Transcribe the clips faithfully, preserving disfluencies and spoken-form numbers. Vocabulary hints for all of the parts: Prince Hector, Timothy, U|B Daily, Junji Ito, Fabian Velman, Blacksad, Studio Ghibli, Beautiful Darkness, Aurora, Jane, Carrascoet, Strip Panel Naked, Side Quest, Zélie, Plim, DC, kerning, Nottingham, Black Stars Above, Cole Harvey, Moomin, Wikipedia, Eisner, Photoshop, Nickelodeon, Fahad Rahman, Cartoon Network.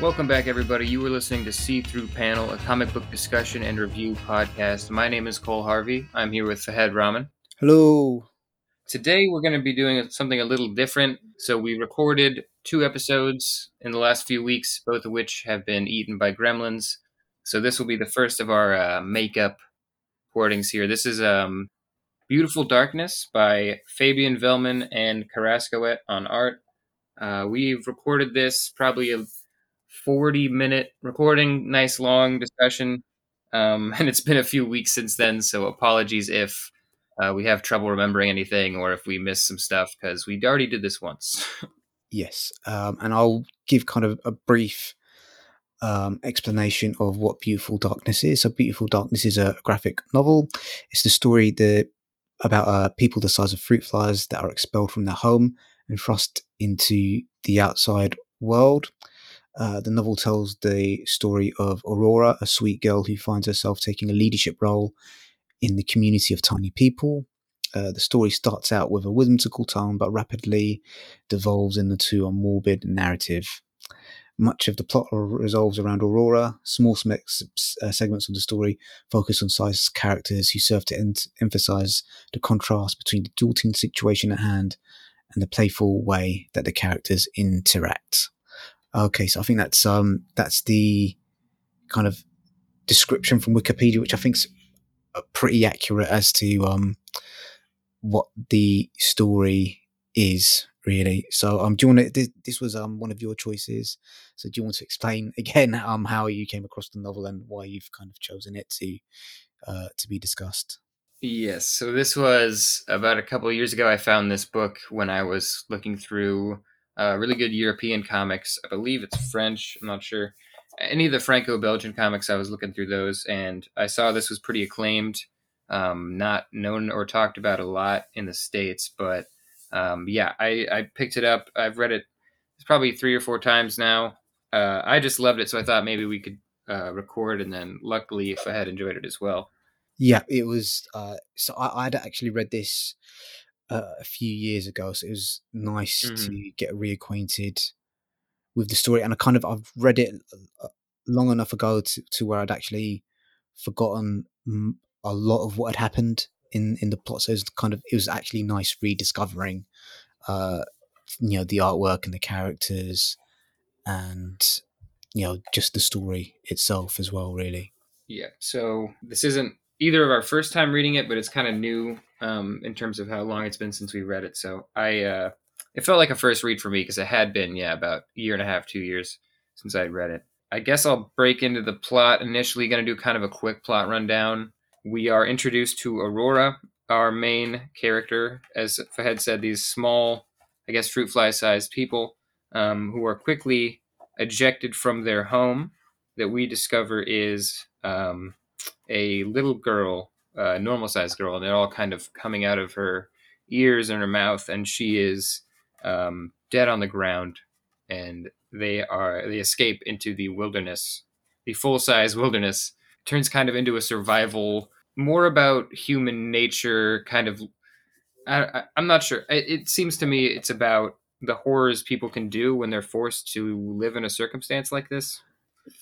Welcome back, everybody. You were listening to See-Through Panel, a comic book discussion and review podcast. My name is Cole Harvey. I'm here with Fahad Rahman. Hello. Today, we're going to be doing something a little different. So we recorded two episodes in the last few weeks, both of which have been eaten by gremlins. So this will be the first of our uh, makeup recordings here. This is um, Beautiful Darkness by Fabian Velman and Carrascoet on art. Uh, we've recorded this probably a forty minute recording, nice long discussion. Um, and it's been a few weeks since then. So apologies if uh, we have trouble remembering anything or if we miss some stuff, because we already did this once. Yes. Um, and I'll give kind of a brief um, explanation of what Beautiful Darkness is. So Beautiful Darkness is a graphic novel. It's the story that about uh, people the size of fruit flies that are expelled from their home and thrust into the outside world. Uh, the novel tells the story of Aurora, a sweet girl who finds herself taking a leadership role in the community of tiny people. Uh, the story starts out with a whimsical tone, but rapidly devolves into a morbid narrative. Much of the plot revolves around Aurora. Small sm- uh, segments of the story focus on size characters who serve to en- emphasize the contrast between the daunting situation at hand and the playful way that the characters interact. Okay, so I think that's um that's the kind of description from Wikipedia, which I think's pretty accurate as to um what the story is really. So um, do you want to? This was um one of your choices. So do you want to explain again um how you came across the novel and why you've kind of chosen it to uh to be discussed? Yes. So this was about a couple of years ago. I found this book when I was looking through. Uh, really good European comics. I believe it's French. I'm not sure. Any of the Franco-Belgian comics, I was looking through those, and I saw this was pretty acclaimed, um, not known or talked about a lot in the States. But um, yeah, I, I picked it up. I've read it probably three or four times now. Uh, I just loved it, so I thought maybe we could uh, record, and then luckily if I had enjoyed it as well. Yeah, it was. Uh, so I, I'd actually read this Uh, a few years ago, so it was nice mm-hmm. to get reacquainted with the story. And I kind of I've read it long enough ago to, to where I'd actually forgotten a lot of what had happened in, in the plot. So it was kind of it was actually nice rediscovering, uh, you know, the artwork and the characters, and you know, just the story itself as well. Really, yeah. So this isn't either of our first time reading it, but it's kind of new. Um, in terms of how long it's been since we read it. So I, uh, it felt like a first read for me because it had been, yeah, about a year and a half, two years since I'd read it. I guess I'll break into the plot. Initially going to do kind of a quick plot rundown. We are introduced to Aurora, our main character. As Fahad said, these small, I guess, fruit fly sized people um, who are quickly ejected from their home that we discover is um, a little girl, a uh, normal sized girl, and they're all kind of coming out of her ears and her mouth, and she is um, dead on the ground, and they are they escape into the wilderness. The full size wilderness turns kind of into a survival, more about human nature kind of. I, I, I'm not sure. It, it seems to me it's about the horrors people can do when they're forced to live in a circumstance like this.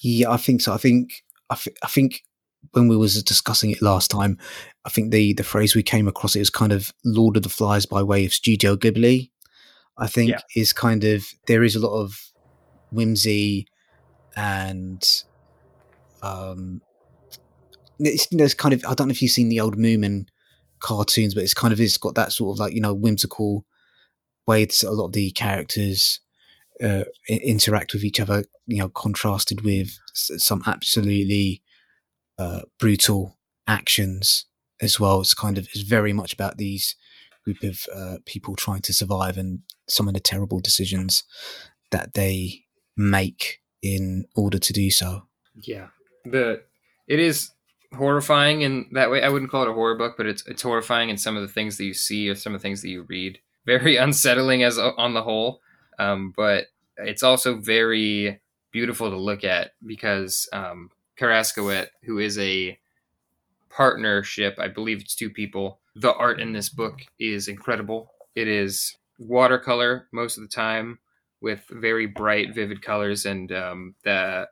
Yeah, I think so. I think I, th- I think. When we was discussing it last time, I think the, the phrase we came across, it was kind of Lord of the Flies by way of Studio Ghibli, I think yeah. is kind of, there is a lot of whimsy and um, it's, you know, it's kind of, I don't know if you've seen the old Moomin cartoons, but it's kind of, it's got that sort of like, you know, whimsical way that a lot of the characters uh, interact with each other, you know, contrasted with some absolutely Uh, brutal actions as well. It's kind of it's very much about these group of uh, people trying to survive and some of the terrible decisions that they make in order to do so. Yeah, the it is horrifying in that way. I wouldn't call it a horror book, but it's it's horrifying in some of the things that you see or some of the things that you read. Very unsettling as on the whole, um, but it's also very beautiful to look at because. Um, Carrascoet, who is a partnership, I believe it's two people. The art in this book is incredible. It is watercolor most of the time with very bright, vivid colors, and um, the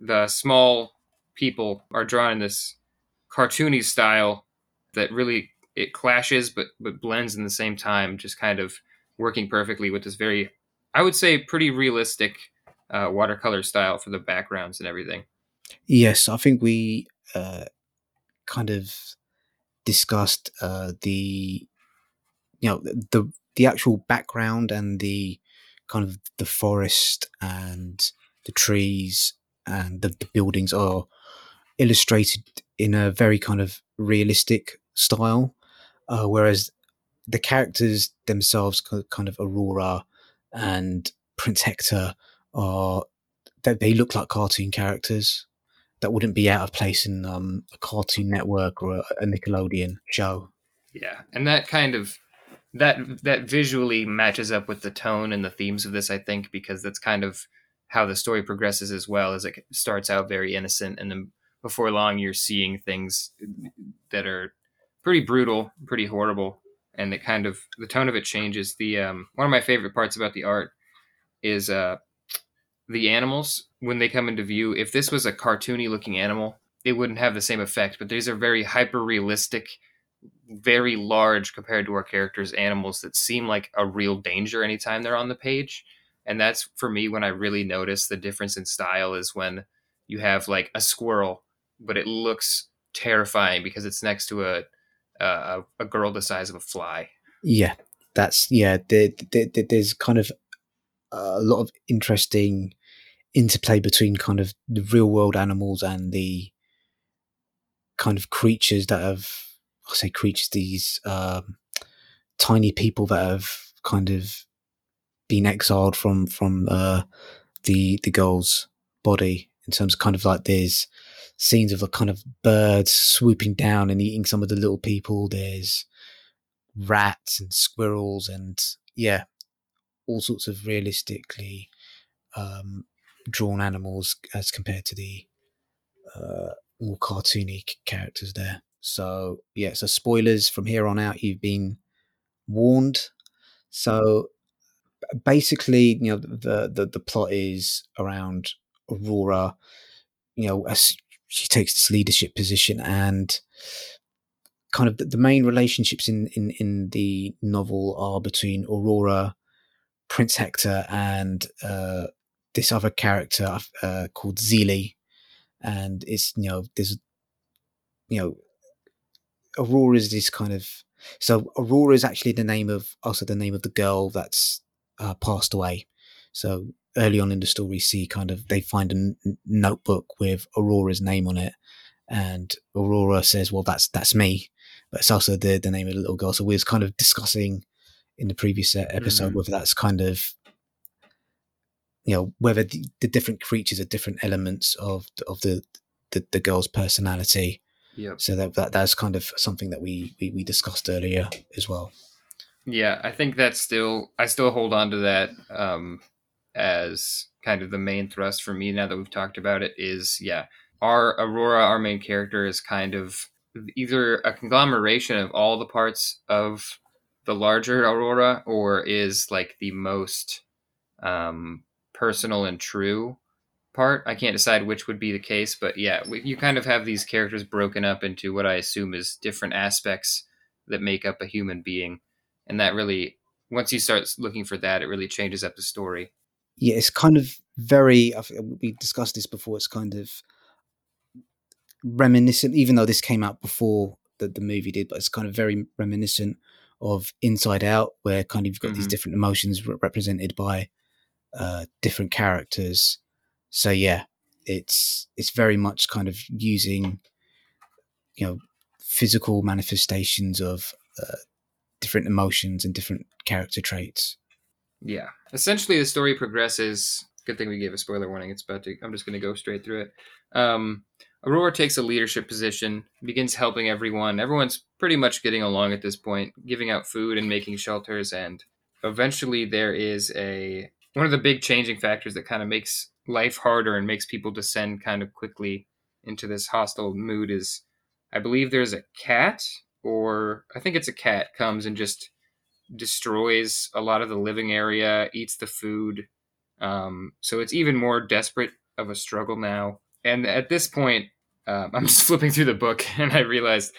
the small people are drawn in this cartoony style that really it clashes, but but blends in the same time, just kind of working perfectly with this very, I would say, pretty realistic uh, watercolor style for the backgrounds and everything. Yes, I think we uh, kind of discussed uh, the you know the the actual background and the kind of the forest and the trees and the, the buildings are illustrated in a very kind of realistic style, uh, whereas the characters themselves, kind of Aurora and Prince Hector, are that they look like cartoon characters that wouldn't be out of place in um, a Cartoon Network or a, a Nickelodeon show. Yeah, and that kind of that that visually matches up with the tone and the themes of this, I think, because that's kind of how the story progresses as well. As it starts out very innocent, and then before long, you're seeing things that are pretty brutal, pretty horrible, and the kind of the tone of it changes. The um, one of my favorite parts about the art is uh, the animals when they come into view. If this was a cartoony looking animal, it wouldn't have the same effect. But these are very hyper realistic, very large compared to our characters, animals that seem like a real danger anytime they're on the page. And that's for me when I really notice the difference in style is when you have like a squirrel, but it looks terrifying because it's next to a Uh, a girl the size of a fly. Yeah, that's yeah. There, there, there's kind of a lot of interesting interplay between kind of the real world animals and the kind of creatures that have, I say creatures, these um, tiny people that have kind of been exiled from from uh, the the girl's body. In terms of kind of like there's scenes of the kind of birds swooping down and eating some of the little people. There's rats and squirrels and yeah, all sorts of realistically um, drawn animals as compared to the uh, more cartoony characters there. So yeah, so spoilers from here on out, you've been warned. So basically, you know, the the, the plot is around Aurora, you know, as she takes this leadership position, and kind of the, the main relationships in, in, in the novel are between Aurora, Prince Hector, and uh, this other character uh, called Zélie. And it's, you know, there's, you know, Aurora's this kind of, so Aurora is actually the name of, also the name of the girl that's uh, passed away. So early on in the story, see kind of they find a n- notebook with Aurora's name on it, and Aurora says, "Well, that's that's me," but it's also the the name of the little girl. So we was kind of discussing in the previous episode mm-hmm. whether that's kind of, you know, whether the, the different creatures are different elements of of the the, the girl's personality. Yeah. So that, that that's kind of something that we, we we discussed earlier as well. Yeah, I think that's still I still hold on to that. Um, as kind of the main thrust for me now that we've talked about it is, yeah, our Aurora, our main character, is kind of either a conglomeration of all the parts of the larger Aurora, or is like the most um, personal and true part. I can't decide which would be the case, but yeah, you kind of have these characters broken up into what I assume is different aspects that make up a human being. And that really, once you start looking for that, it really changes up the story. Yeah, it's kind of very, I think we discussed this before, it's kind of reminiscent, even though this came out before the, the movie did, but it's kind of very reminiscent of Inside Out, where kind of you've got mm-hmm. these different emotions re- represented by uh, different characters. So yeah, it's it's very much kind of using, you know, physical manifestations of uh, different emotions and different character traits. Yeah. Essentially, the story progresses. Good thing we gave a spoiler warning. It's about to, I'm just going to go straight through it. Um, Aurora takes a leadership position, begins helping everyone. Everyone's pretty much getting along at this point, giving out food and making shelters. And eventually there is a, one of the big changing factors that kind of makes life harder and makes people descend kind of quickly into this hostile mood is, I believe there's a cat or I think it's a cat comes and just destroys a lot of the living area, eats the food, Um, so it's even more desperate of a struggle now. And at this point, um, I'm just flipping through the book, and I realized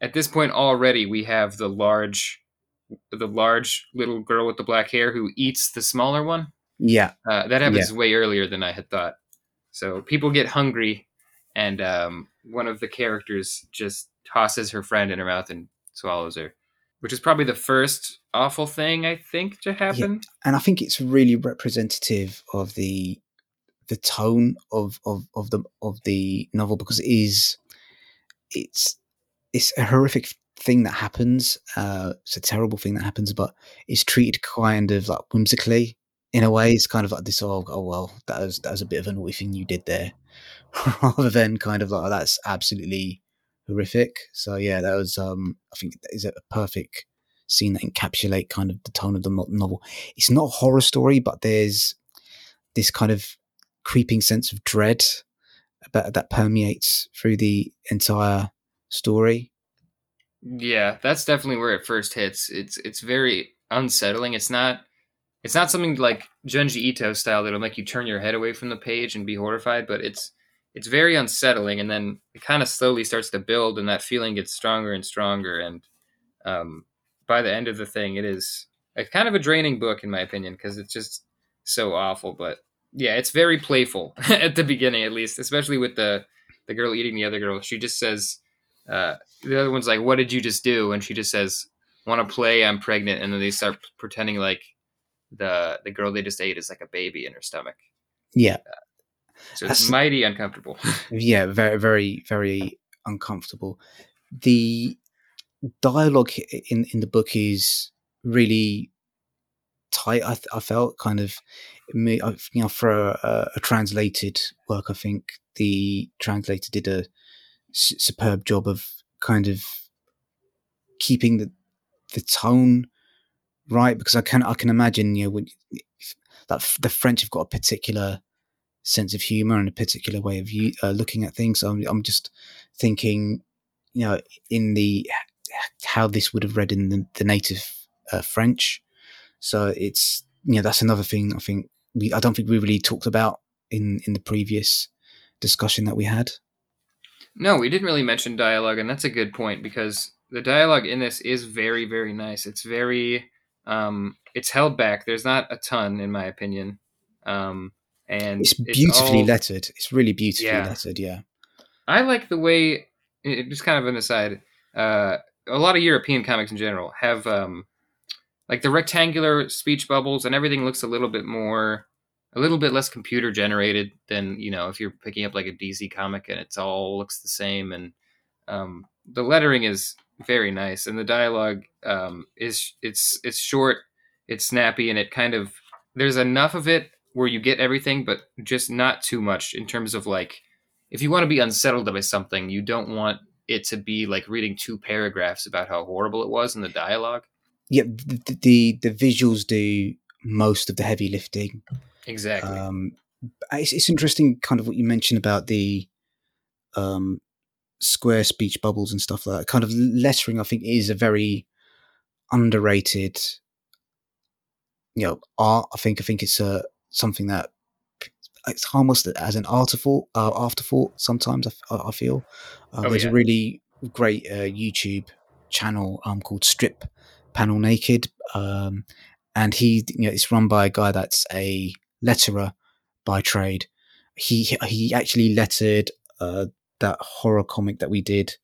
at this point already we have the large, the large little girl with the black hair who eats the smaller one. Yeah, uh, that happens yeah. way earlier than I had thought. So people get hungry, and um, one of the characters just tosses her friend in her mouth and swallows her, which is probably the first awful thing I think to happen. Yeah. And I think it's really representative of the the tone of, of, of the of the novel, because it is it's it's a horrific thing that happens. Uh, it's a terrible thing that happens, but it's treated kind of like whimsically. In a way, it's kind of like this, oh, oh well, that was, that was a bit of an naughty thing you did there, rather than kind of like, oh, that's absolutely horrific. So, yeah, that was, um, I think, that is a perfect scene that encapsulates kind of the tone of the novel. It's not a horror story, but there's this kind of creeping sense of dread about, that permeates through the entire story. Yeah, that's definitely where it first hits. It's it's very unsettling. It's not... It's not something like Junji Ito style that'll make you turn your head away from the page and be horrified, but it's it's very unsettling, and then it kind of slowly starts to build, and that feeling gets stronger and stronger, and um, by the end of the thing, it is a, kind of a draining book, in my opinion, because it's just so awful, but yeah, it's very playful at the beginning, at least, especially with the, the girl eating the other girl. She just says, uh, the other one's like, what did you just do? And she just says, want to play, I'm pregnant, and then they start pretending like the the girl they just ate is like a baby in her stomach. Yeah. Uh, so That's, it's mighty uncomfortable. Yeah, very, very, very uncomfortable. The dialogue in, in the book is really tight, I, I felt, kind of, you know, for a, a translated work, I think the translator did a s- superb job of kind of keeping the the tone right, because I can I can imagine, you know, when, that the French have got a particular sense of humor and a particular way of uh, looking at things. So I'm, I'm just thinking, you know, in the how this would have read in the, the native uh, French. So it's, you know, that's another thing I think we I don't think we really talked about in in the previous discussion that we had. No, we didn't really mention dialogue, and that's a good point, because the dialogue in this is very, very nice. It's very Um, it's held back. There's not a ton, in my opinion. Um, and it's beautifully it's all, lettered. It's really beautifully yeah. lettered. Yeah. I like the way it, just kind of an aside. Uh, a lot of European comics in general have, um, like the rectangular speech bubbles, and everything looks a little bit more, a little bit less computer generated than, you know, if you're picking up like a D C comic and it's all looks the same. And, um, the lettering is very nice, and the dialogue um is it's it's short, it's snappy, and it kind of, there's enough of it where you get everything, but just not too much, in terms of like, if you want to be unsettled by something, you don't want it to be like reading two paragraphs about how horrible it was in the dialogue. Yeah, the the, the visuals do most of the heavy lifting. Exactly. Um it's, it's interesting kind of what you mentioned about the um square speech bubbles and stuff like that. Kind of lettering, I think, is a very underrated, you know, art. I think I think it's a something that it's almost as an artifact, uh, afterthought. Sometimes I, I feel uh, oh, there's yeah. a really great uh, YouTube channel um, called Strip Panel Naked, um, and he, you know, it's run by a guy that's a letterer by trade. He he actually lettered. Uh, that horror comic that we did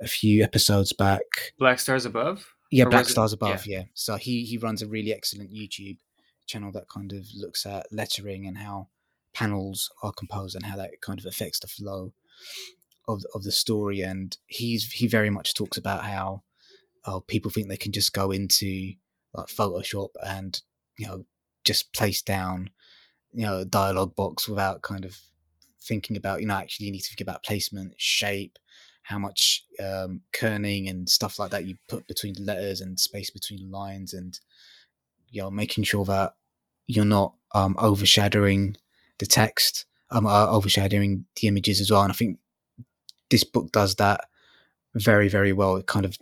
a few episodes back. Black Stars Above? Yeah, or Black Stars Above, yeah. yeah. So he, he runs a really excellent YouTube channel that kind of looks at lettering and how panels are composed and how that kind of affects the flow of of the story. And he's he very much talks about how uh, people think they can just go into like Photoshop and, you know, just place down, you know, a dialogue box without kind of thinking about, you know, actually you need to think about placement, shape, how much um kerning and stuff like that you put between letters and space between lines, and, you know, making sure that you're not um overshadowing the text, um uh, overshadowing the images as well. And I think this book does that very, very well. It kind of,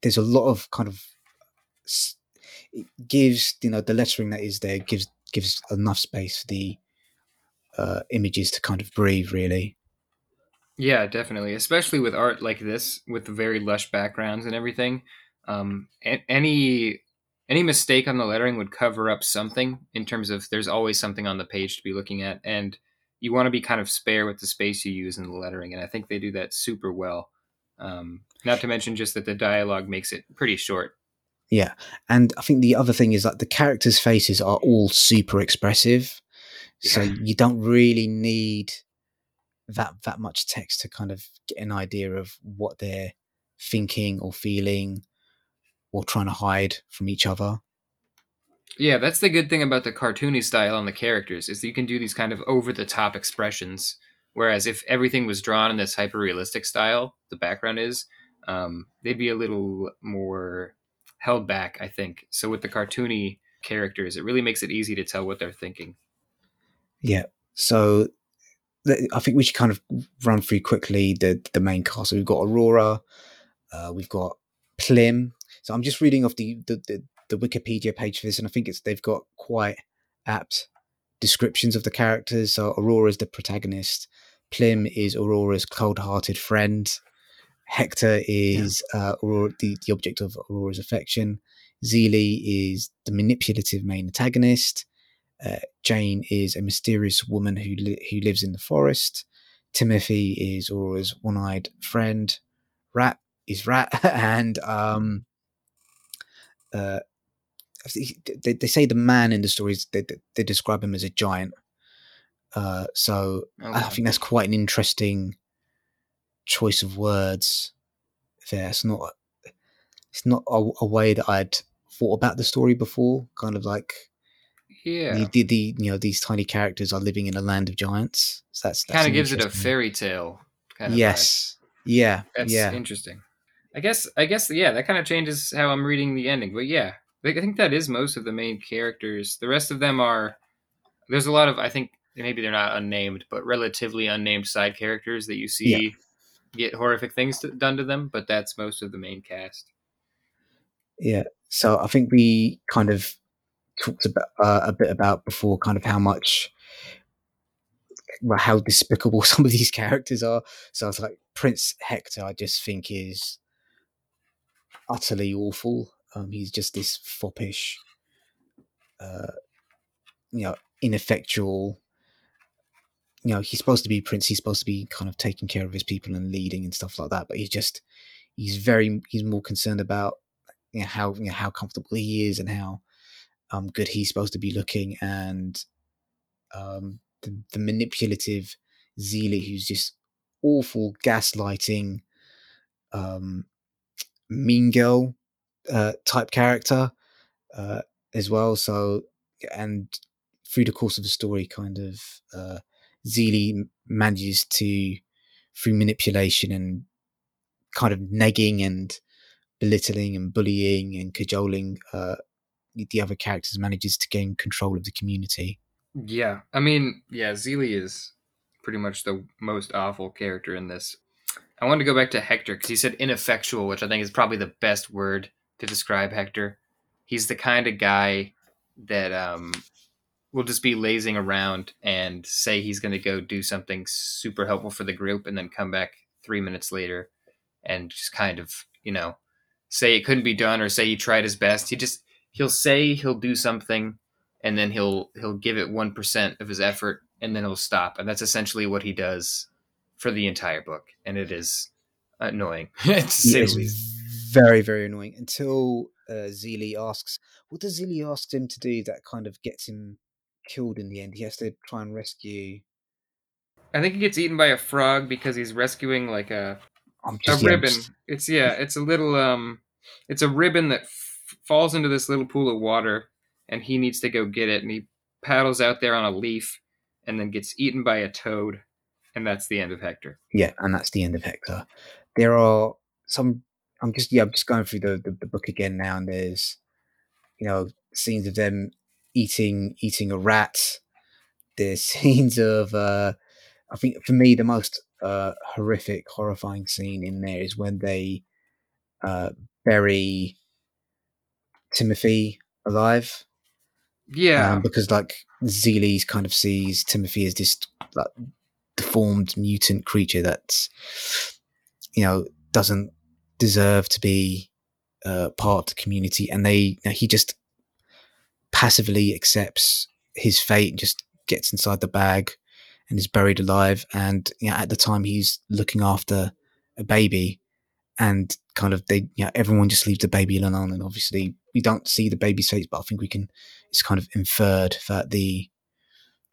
there's a lot of kind of, it gives, you know, the lettering that is there gives gives enough space for the uh, images to kind of breathe, really. Yeah, definitely. Especially with art like this, with the very lush backgrounds and everything. Um, any any mistake on the lettering would cover up something, in terms of there's always something on the page to be looking at, and you want to be kind of spare with the space you use in the lettering, and I think they do that super well. Um, not to mention just that the dialogue makes it pretty short. Yeah, and I think the other thing is that the characters' faces are all super expressive, so yeah. you don't really need that that much text to kind of get an idea of what they're thinking or feeling or trying to hide from each other. Yeah, that's the good thing about the cartoony style on the characters, is that you can do these kind of over-the-top expressions, whereas if everything was drawn in this hyper-realistic style, the background is, um, they'd be a little more held back, I think. So with the cartoony characters, it really makes it easy to tell what they're thinking. Yeah, so th- I think we should kind of run through quickly the, the main cast. So we've got Aurora, uh, we've got Plim. So I'm just reading off the... the, the the Wikipedia page for this, and I think it's they've got quite apt descriptions of the characters. So Aurora's the protagonist, Plim is Aurora's cold-hearted friend, Hector is yeah. uh, Aurora, the, the object of Aurora's affection, Zélie is the manipulative main antagonist, uh, Jane is a mysterious woman who, li- who lives in the forest, Timothy is Aurora's one-eyed friend, Rat is Rat, and um, uh, They, they say the man in the stories, they, they describe him as a giant. Uh, so okay. I think that's quite an interesting choice of words there. It's not, it's not a, a way that I'd thought about the story before. Kind of like, yeah, the, the, the you know these tiny characters are living in a land of giants. So that's, that's kind of gives it a fairy tale. Kind of yes. Vibe. Yeah. That's yeah. interesting. I guess. I guess. Yeah. That kind of changes how I'm reading the ending. But yeah. I think that is most of the main characters. The rest of them are, there's a lot of, I think maybe they're not unnamed, but relatively unnamed side characters that you see yeah. get horrific things to, done to them, but that's most of the main cast. Yeah. So I think we kind of talked about uh, a bit about before kind of how much, well, how despicable some of these characters are. So I was like, Prince Hector, I just think is utterly awful. Um, he's just this foppish, uh, you know, ineffectual. You know, he's supposed to be prince. He's supposed to be kind of taking care of his people and leading and stuff like that. But he's just, he's very, he's more concerned about you know, how you know, how comfortable he is and how um, good he's supposed to be looking. And um, the, the manipulative Zélie, who's just awful, gaslighting, um, mean girl. Uh, type character uh, as well. So, and through the course of the story, kind of uh, Zélie manages to, through manipulation and kind of negging and belittling and bullying and cajoling uh, the other characters, manages to gain control of the community. Yeah, I mean, yeah, Zélie is pretty much the most awful character in this. I wanted to go back to Hector because he said ineffectual, which I think is probably the best word to describe Hector. He's the kind of guy that um, will just be lazing around and say he's going to go do something super helpful for the group and then come back three minutes later and just kind of, you know, say it couldn't be done or say he tried his best. He just, he'll say he'll do something and then he'll, he'll give it one percent of his effort and then he'll stop. And that's essentially what he does for the entire book. And it is annoying. It's very, very annoying until uh, Zélie asks, what does Zélie ask him to do that kind of gets him killed in the end? He has to try and rescue. I think he gets eaten by a frog because he's rescuing like a, I'm just, a yeah, ribbon. I'm just... It's, yeah, it's a little, um, it's a ribbon that f- falls into this little pool of water and he needs to go get it. And he paddles out there on a leaf and then gets eaten by a toad. And that's the end of Hector. Yeah. And that's the end of Hector. There are some, I'm just yeah, I'm just going through the, the, the book again now, and there's, you know, scenes of them eating eating a rat. There's scenes of, uh, I think for me the most uh, horrific, horrifying scene in there is when they uh, bury Timothy alive. Yeah. Um, because like Zélie kind of sees Timothy as this like, deformed mutant creature that, you know, doesn't deserve to be uh, part of the community. And they, you know, he just passively accepts his fate and just gets inside the bag and is buried alive. And you know, at the time he's looking after a baby and kind of they, you know, everyone just leaves the baby alone. And obviously we don't see the baby's face, but I think we can, it's kind of inferred that the,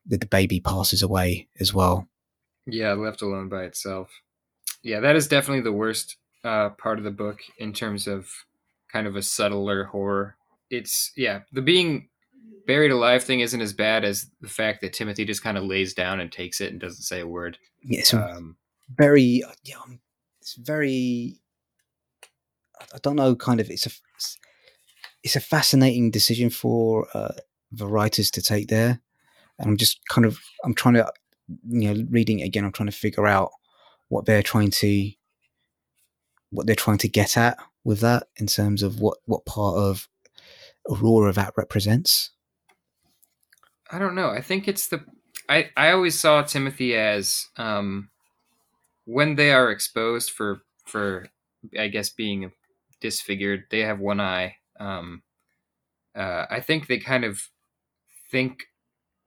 that the baby passes away as well. Yeah. Left alone by itself. Yeah. That is definitely the worst uh, part of the book in terms of kind of a subtler horror. It's yeah. The being buried alive thing isn't as bad as the fact that Timothy just kind of lays down and takes it and doesn't say a word. Yeah, so um, very, yeah, it's very, I don't know, kind of, it's a, it's a fascinating decision for uh, the writers to take there. And I'm just kind of, I'm trying to, you know, reading it again, I'm trying to figure out what they're trying to, what they're trying to get at with that in terms of what, what part of Aurora that represents. I don't know. I think it's the, I, I always saw Timothy as, um, when they are exposed for, for, I guess being disfigured, they have one eye. Um, uh, I think they kind of think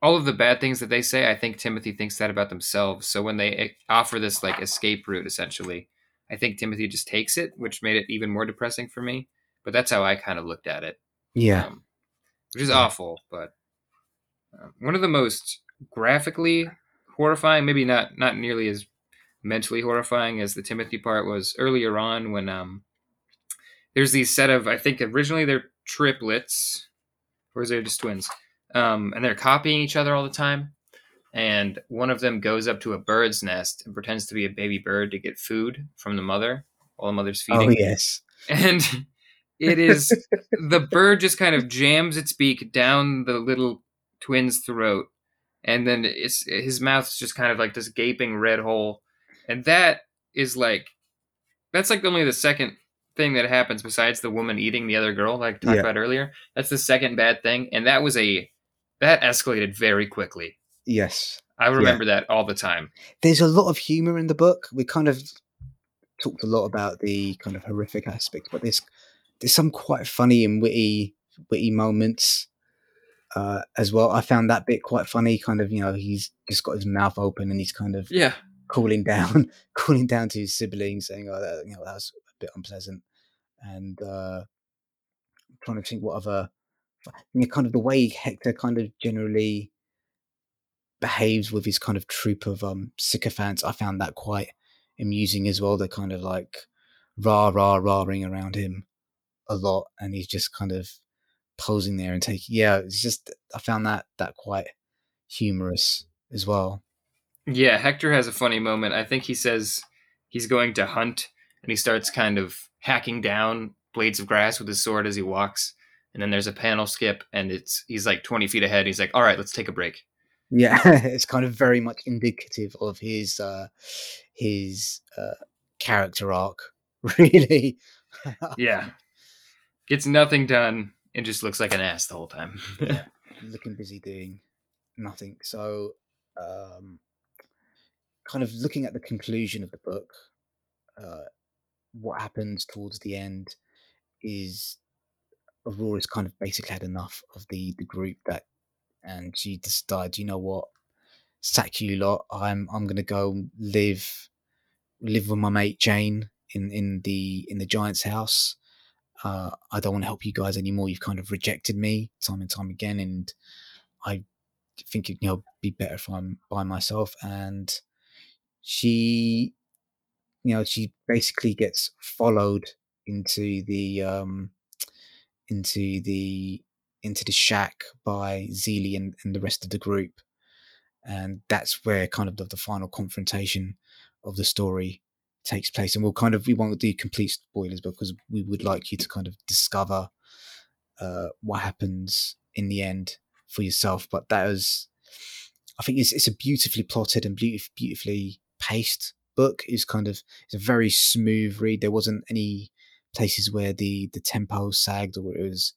all of the bad things that they say, I think Timothy thinks that about themselves. So when they offer this like escape route, essentially, I think Timothy just takes it, which made it even more depressing for me, but that's how I kind of looked at it. Yeah. Um, which is awful, but, Um, one of the most graphically horrifying, maybe not, not nearly as mentally horrifying as the Timothy part was earlier on when um, there's these set of, I think originally they're triplets, or is they just twins? Um, and they're copying each other all the time. And one of them goes up to a bird's nest and pretends to be a baby bird to get food from the mother while the mother's feeding. Oh, yes. And it is, the bird just kind of jams its beak down the little twin's throat, and then it's his mouth's just kind of like this gaping red hole, and that is like that's like only the second thing that happens besides the woman eating the other girl like I talked yeah. about earlier. That's the second bad thing, and that was a that escalated very quickly. Yes, I remember yeah. that all the time. There's a lot of humor in the book. We kind of talked a lot about the kind of horrific aspect, but there's there's some quite funny and witty witty moments Uh, as well. I found that bit quite funny, kind of, you know, he's just got his mouth open and he's kind of yeah. calling down, calling down to his siblings, saying, oh, that, you know, that was a bit unpleasant. And uh, I'm trying to think what other, you know, kind of the way Hector kind of generally behaves with his kind of troop of um, sycophants. I found that quite amusing as well. They're kind of like rah, rah, rah-ing around him a lot. And he's just kind of posing there and taking yeah it's just I found that that quite humorous as well. Yeah, Hector has a funny moment. I think he says he's going to hunt and he starts kind of hacking down blades of grass with his sword as he walks, and then there's a panel skip and it's he's like twenty feet ahead. He's like, all right, let's take a break. Yeah. It's kind of very much indicative of his uh his uh character arc, really. Yeah, gets nothing done. It just looks like an ass the whole time. Yeah, looking busy doing nothing. So um, kind of looking at the conclusion of the book, uh, what happens towards the end is Aurora's kind of basically had enough of the, the group that, and she decided, you know what, sack you lot. I'm I'm gonna go live live with my mate Jane in, in the in the giant's house. Uh, I don't want to help you guys anymore. You've kind of rejected me time and time again, and I think it'd, you know, be better if I'm by myself. And she, you know, she basically gets followed into the um, into the into the shack by Zélie and, and the rest of the group, and that's where kind of the, the final confrontation of the story takes place. And we'll kind of we won't do complete spoilers because we would like you to kind of discover uh what happens in the end for yourself. But that was I think it's, it's a beautifully plotted and beautiful, beautifully paced book. It's kind of it's a very smooth read. There wasn't any places where the the tempo sagged or it was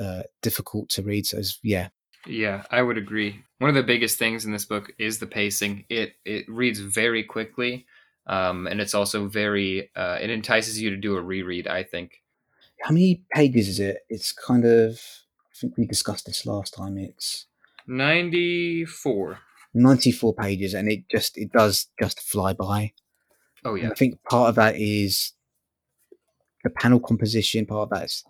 uh difficult to read. So it's yeah Yeah, I would agree. One of the biggest things in this book is the pacing. It it reads very quickly, um, and it's also very, uh, it entices you to do a reread, I think. How many pages is it? It's kind of, I think we discussed this last time, it's... ninety-four. ninety-four pages, and it just, it does just fly by. Oh, yeah. And I think part of that is the panel composition, part of that is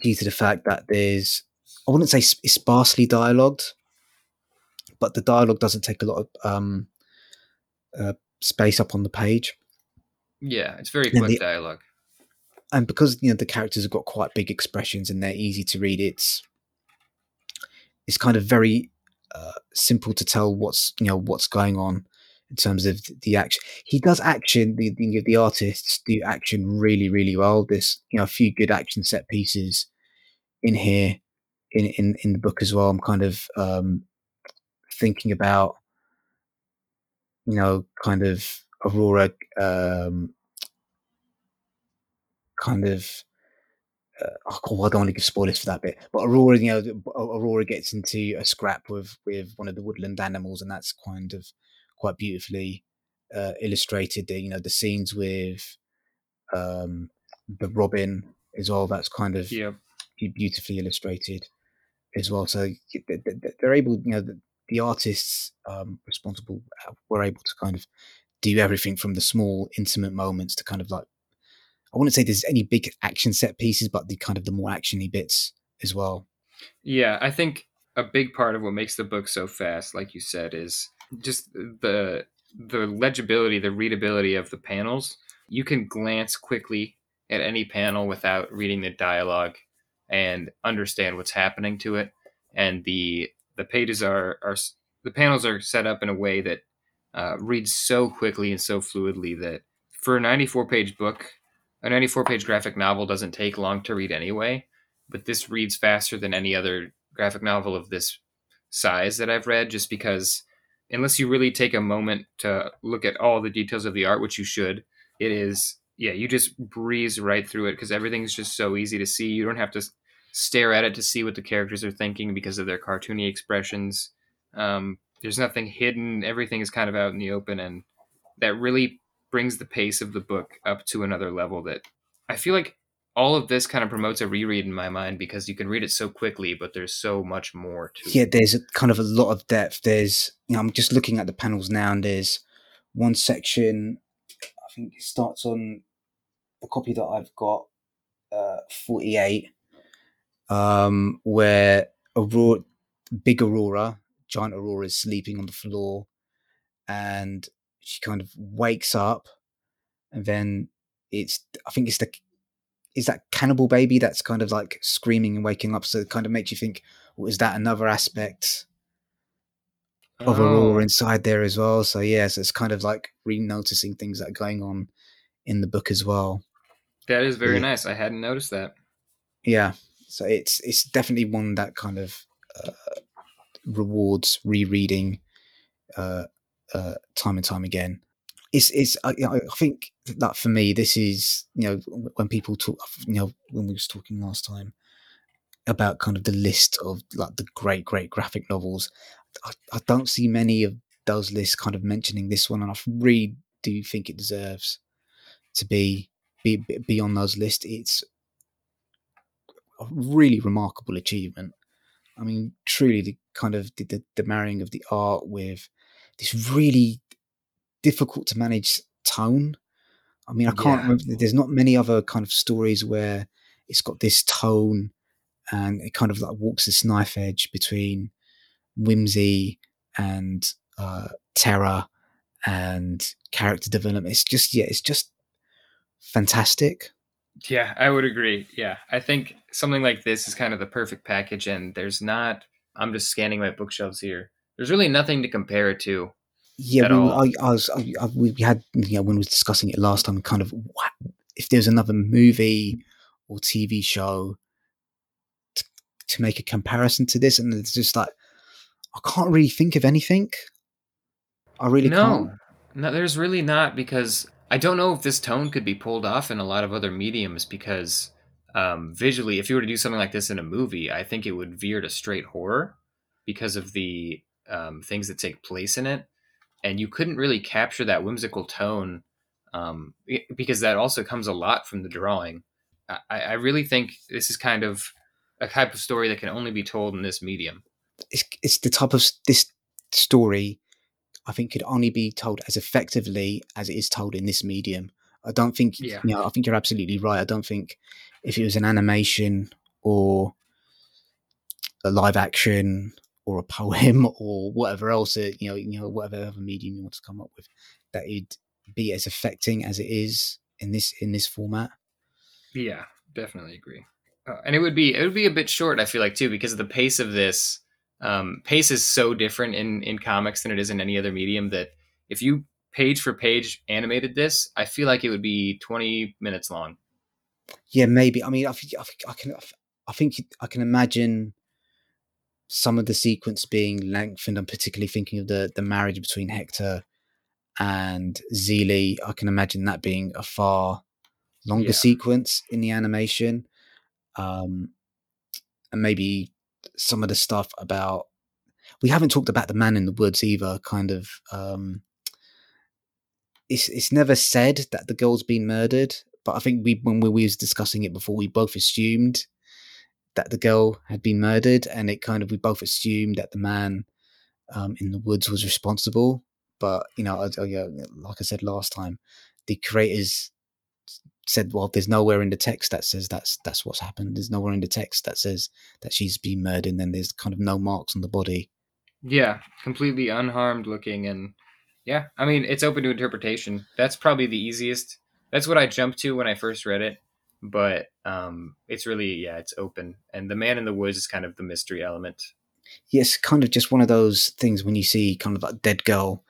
due to the fact that there's, I wouldn't say sp- sparsely dialogued, but the dialogue doesn't take a lot of um, uh, space up on the page. Yeah, it's very and quick the, dialogue. And because, you know, the characters have got quite big expressions and they're easy to read, it's it's kind of very uh, simple to tell what's, you know, what's going on in terms of the action. He does action, the, the, the artists do action really, really well. There's, you know, a few good action set pieces in here. In, in, in the book as well, I'm kind of um, thinking about, you know, kind of Aurora, um, kind of, uh, oh God, I don't want to give spoilers for that bit, but Aurora, you know, Aurora gets into a scrap with, with one of the woodland animals, and that's kind of quite beautifully uh, illustrated. The, you know, the scenes with um, the robin as well, that's kind of yeah. beautifully illustrated as well, so they're able, you know, the, the artists um, responsible were able to kind of do everything from the small intimate moments to kind of like, I wouldn't say there's any big action set pieces, but the kind of the more actiony bits as well. Yeah, I think a big part of what makes the book so fast, like you said, is just the the legibility, the readability of the panels. You can glance quickly at any panel without reading the dialogue and understand what's happening to it, and the the pages are are the panels are set up in a way that uh, reads so quickly and so fluidly that for a ninety-four page book, a ninety-four page graphic novel doesn't take long to read anyway. But this reads faster than any other graphic novel of this size that I've read, just because unless you really take a moment to look at all the details of the art, which you should, it is. Yeah, you just breeze right through it because everything's just so easy to see. You don't have to stare at it to see what the characters are thinking because of their cartoony expressions. Um, there's nothing hidden. Everything is kind of out in the open, and that really brings the pace of the book up to another level that I feel like all of this kind of promotes a reread in my mind because you can read it so quickly, but there's so much more to it. Yeah, there's a, kind of a lot of depth. There's, you know, I'm just looking at the panels now, and there's one section... I think it starts on the copy that I've got, uh, forty-eight, um, where Aurora, big Aurora, giant Aurora, is sleeping on the floor, and she kind of wakes up, and then it's, I think it's the, is that cannibal baby that's kind of like screaming and waking up, so it kind of makes you think, well, is that another aspect of Aurora inside there as well? So yeah, so it's kind of like re-noticing things that are going on in the book as well. That is very yeah. nice. I hadn't noticed that. Yeah, so it's it's definitely one that kind of uh, rewards rereading uh, uh, time and time again. It's it's I, I think that for me, this is, you know, when people talk, you know, when we was talking last time about kind of the list of like the great great graphic novels. I, I don't see many of those lists kind of mentioning this one, and I really do think it deserves to be be, be on those lists. It's a really remarkable achievement. I mean, truly, the kind of the, the, the marrying of the art with this really difficult to manage tone. I mean, I can't yeah. remember. There's not many other kind of stories where it's got this tone, and it kind of like walks this knife edge between whimsy and uh, terror and character development. It's just, yeah, it's just fantastic. Yeah, I would agree. Yeah, I think something like this is kind of the perfect package, and there's not, I'm just scanning my bookshelves here. There's really nothing to compare it to. Yeah, we, I, I was, I, I, we had, you know, when we were discussing it last time, kind of what, if there's another movie or T V show to, to make a comparison to this, and it's just like, I can't really think of anything. I really no. can't. No, there's really not, because I don't know if this tone could be pulled off in a lot of other mediums, because um, visually, if you were to do something like this in a movie, I think it would veer to straight horror because of the um, things that take place in it. And you couldn't really capture that whimsical tone um, because that also comes a lot from the drawing. I, I really think this is kind of a type of story that can only be told in this medium. It's, it's the type of this story I think could only be told as effectively as it is told in this medium. I don't think, yeah. you know, I think you're absolutely right. I don't think if it was an animation or a live action or a poem or whatever else, it, you know, you know, whatever other medium you want to come up with, that it'd be as affecting as it is in this, in this format. Yeah, definitely agree. Uh, and it would be, it would be a bit short, I feel like, too, because of the pace of this. Um, pace is so different in, in comics than it is in any other medium that if you page for page animated this, I feel like it would be twenty minutes long. Yeah, maybe. I mean, I think, I think I can, I think I can imagine some of the sequence being lengthened. I'm particularly thinking of the, the marriage between Hector and Zélie. I can imagine that being a far longer yeah. sequence in the animation. Um, and maybe some of the stuff about, we haven't talked about the man in the woods either, kind of, um, it's, it's never said that the girl's been murdered, but I think we, when we, we was discussing it before, we both assumed that the girl had been murdered, and it kind of, we both assumed that the man um, in the woods was responsible. But, you know, I, I, like I said last time, the creators said, well, there's nowhere in the text that says that's that's what's happened. There's nowhere in the text that says that she's been murdered, and then there's kind of no marks on the body. Yeah, completely unharmed looking. And yeah, I mean, it's open to interpretation. That's probably the easiest. That's what I jumped to when I first read it. But um, it's really, yeah, it's open. And the man in the woods is kind of the mystery element. Yes, kind of just one of those things when you see kind of like dead girl,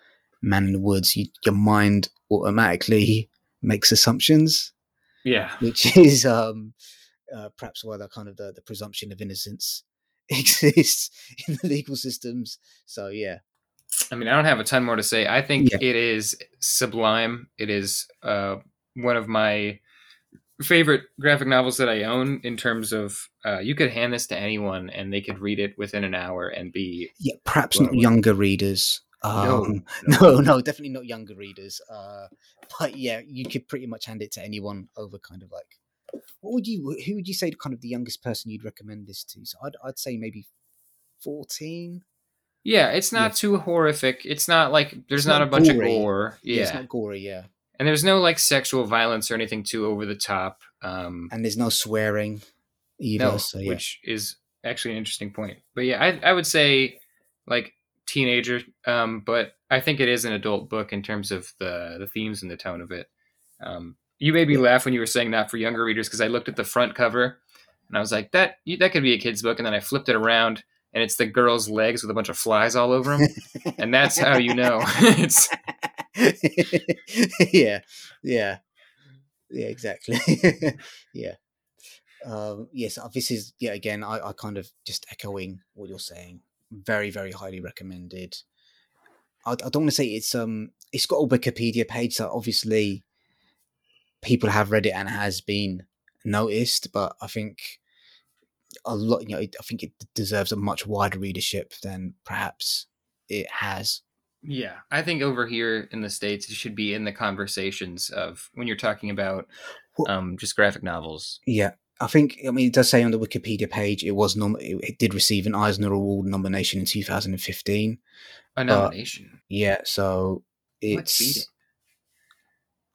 man in the woods, you, your mind automatically makes assumptions. Yeah. Which is um, uh, perhaps why the kind of the, the presumption of innocence exists in the legal systems. So, yeah. I mean, I don't have a ton more to say. I think yeah. it is sublime. It is uh, one of my favorite graphic novels that I own in terms of uh, you could hand this to anyone and they could read it within an hour and be... Yeah, perhaps not younger readers. Um, no, no. no, no, definitely not younger readers. Uh, but yeah, you could pretty much hand it to anyone over kind of like, what would you, who would you say kind of the youngest person you'd recommend this to? So I'd, I'd say maybe fourteen. Yeah. It's not yeah. too horrific. It's not like, there's it's not, not a bunch gory. of gore. Yeah. yeah. It's not gory. Yeah. And there's no like sexual violence or anything too over the top. Um, and there's no swearing either. No, so, yeah. Which is actually an interesting point, but yeah, I, I would say like, teenager, um but I think it is an adult book in terms of the the themes and the tone of it. Um you made me laugh when you were saying not for younger readers, because I looked at the front cover and I was like, that that could be a kid's book, and then I flipped it around and it's the girl's legs with a bunch of flies all over them, and that's how you know. It's yeah yeah yeah exactly yeah um yes this is yeah again I, I kind of just echoing what you're saying. Very, very highly recommended. I, I don't want to say it's um, it's got a Wikipedia page, so obviously people have read it and has been noticed. But I think a lot, you know, I think it deserves a much wider readership than perhaps it has. Yeah, I think over here in the States, it should be in the conversations of when you're talking about um, just graphic novels. Yeah. I think, I mean, it does say on the Wikipedia page it was nom- it did receive an Eisner Award nomination in two thousand fifteen. A nomination? But, yeah, so it's... What beat it?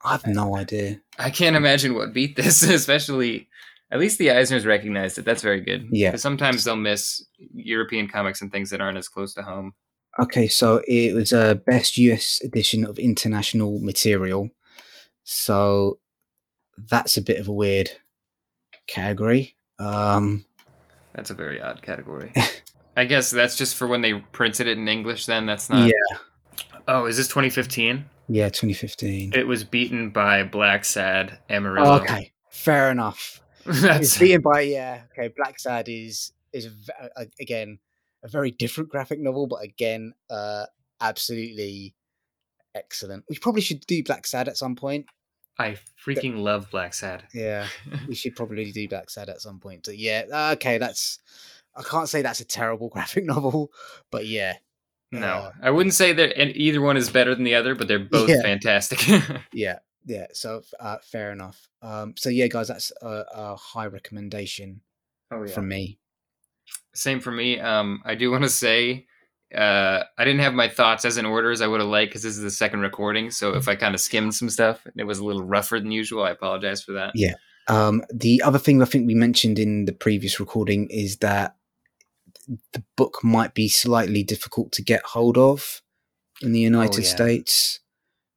I have no idea. I can't imagine what beat this, especially... At least the Eisners recognized it. That's very good. Yeah. Because sometimes they'll miss European comics and things that aren't as close to home. Okay, so it was a uh, Best U S Edition of International Material. So that's a bit of a weird... category. Um that's a very odd category. I guess that's just for when they printed it in English then. That's not yeah oh is this twenty fifteen? Yeah, twenty fifteen. It was beaten by Blacksad, Amarillo. Oh, okay, fair enough. That's it's beaten by yeah okay Blacksad is is a, a, again a very different graphic novel, but again uh absolutely excellent. We probably should do Blacksad at some point. I freaking but, love Blacksad. Yeah, we should probably do Blacksad at some point. So yeah, okay, that's. I can't say that's a terrible graphic novel, but yeah. No, uh, I wouldn't say that either one is better than the other, but they're both yeah. fantastic. yeah, yeah. So uh, fair enough. Um, so yeah, guys, that's a, a high recommendation oh, yeah. from me. Same for me. Um, I do want to say. Uh, I didn't have my thoughts as in order as I would have liked because this is the second recording. So if I kind of skimmed some stuff and it was a little rougher than usual, I apologize for that. Yeah. Um, the other thing I think we mentioned in the previous recording is that the book might be slightly difficult to get hold of in the United oh, yeah. States.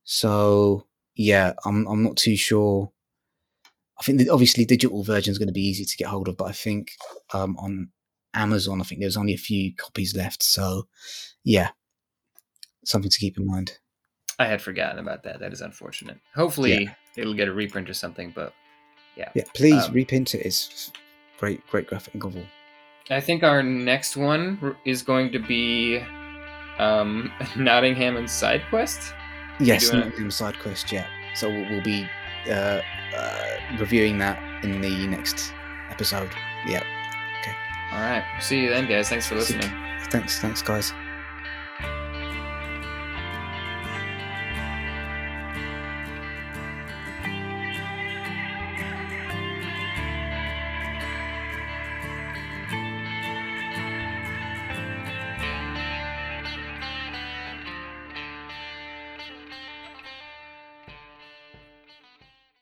So yeah, I'm I'm not too sure. I think that obviously digital version is going to be easy to get hold of, but I think um, on Amazon, I think there's only a few copies left. So, yeah, something to keep in mind. I had forgotten about that. That is unfortunate. Hopefully yeah. it'll get a reprint or something, but yeah. Yeah, please um, reprint it. It's great, great graphic novel. I think our next one is going to be um, Nottingham and Side Quest. Yes, Nottingham and Side Quest, yeah. So we'll, we'll be uh, uh, reviewing that in the next episode. Yeah. All right. See you then, guys. Thanks for listening. Thanks. Thanks, guys.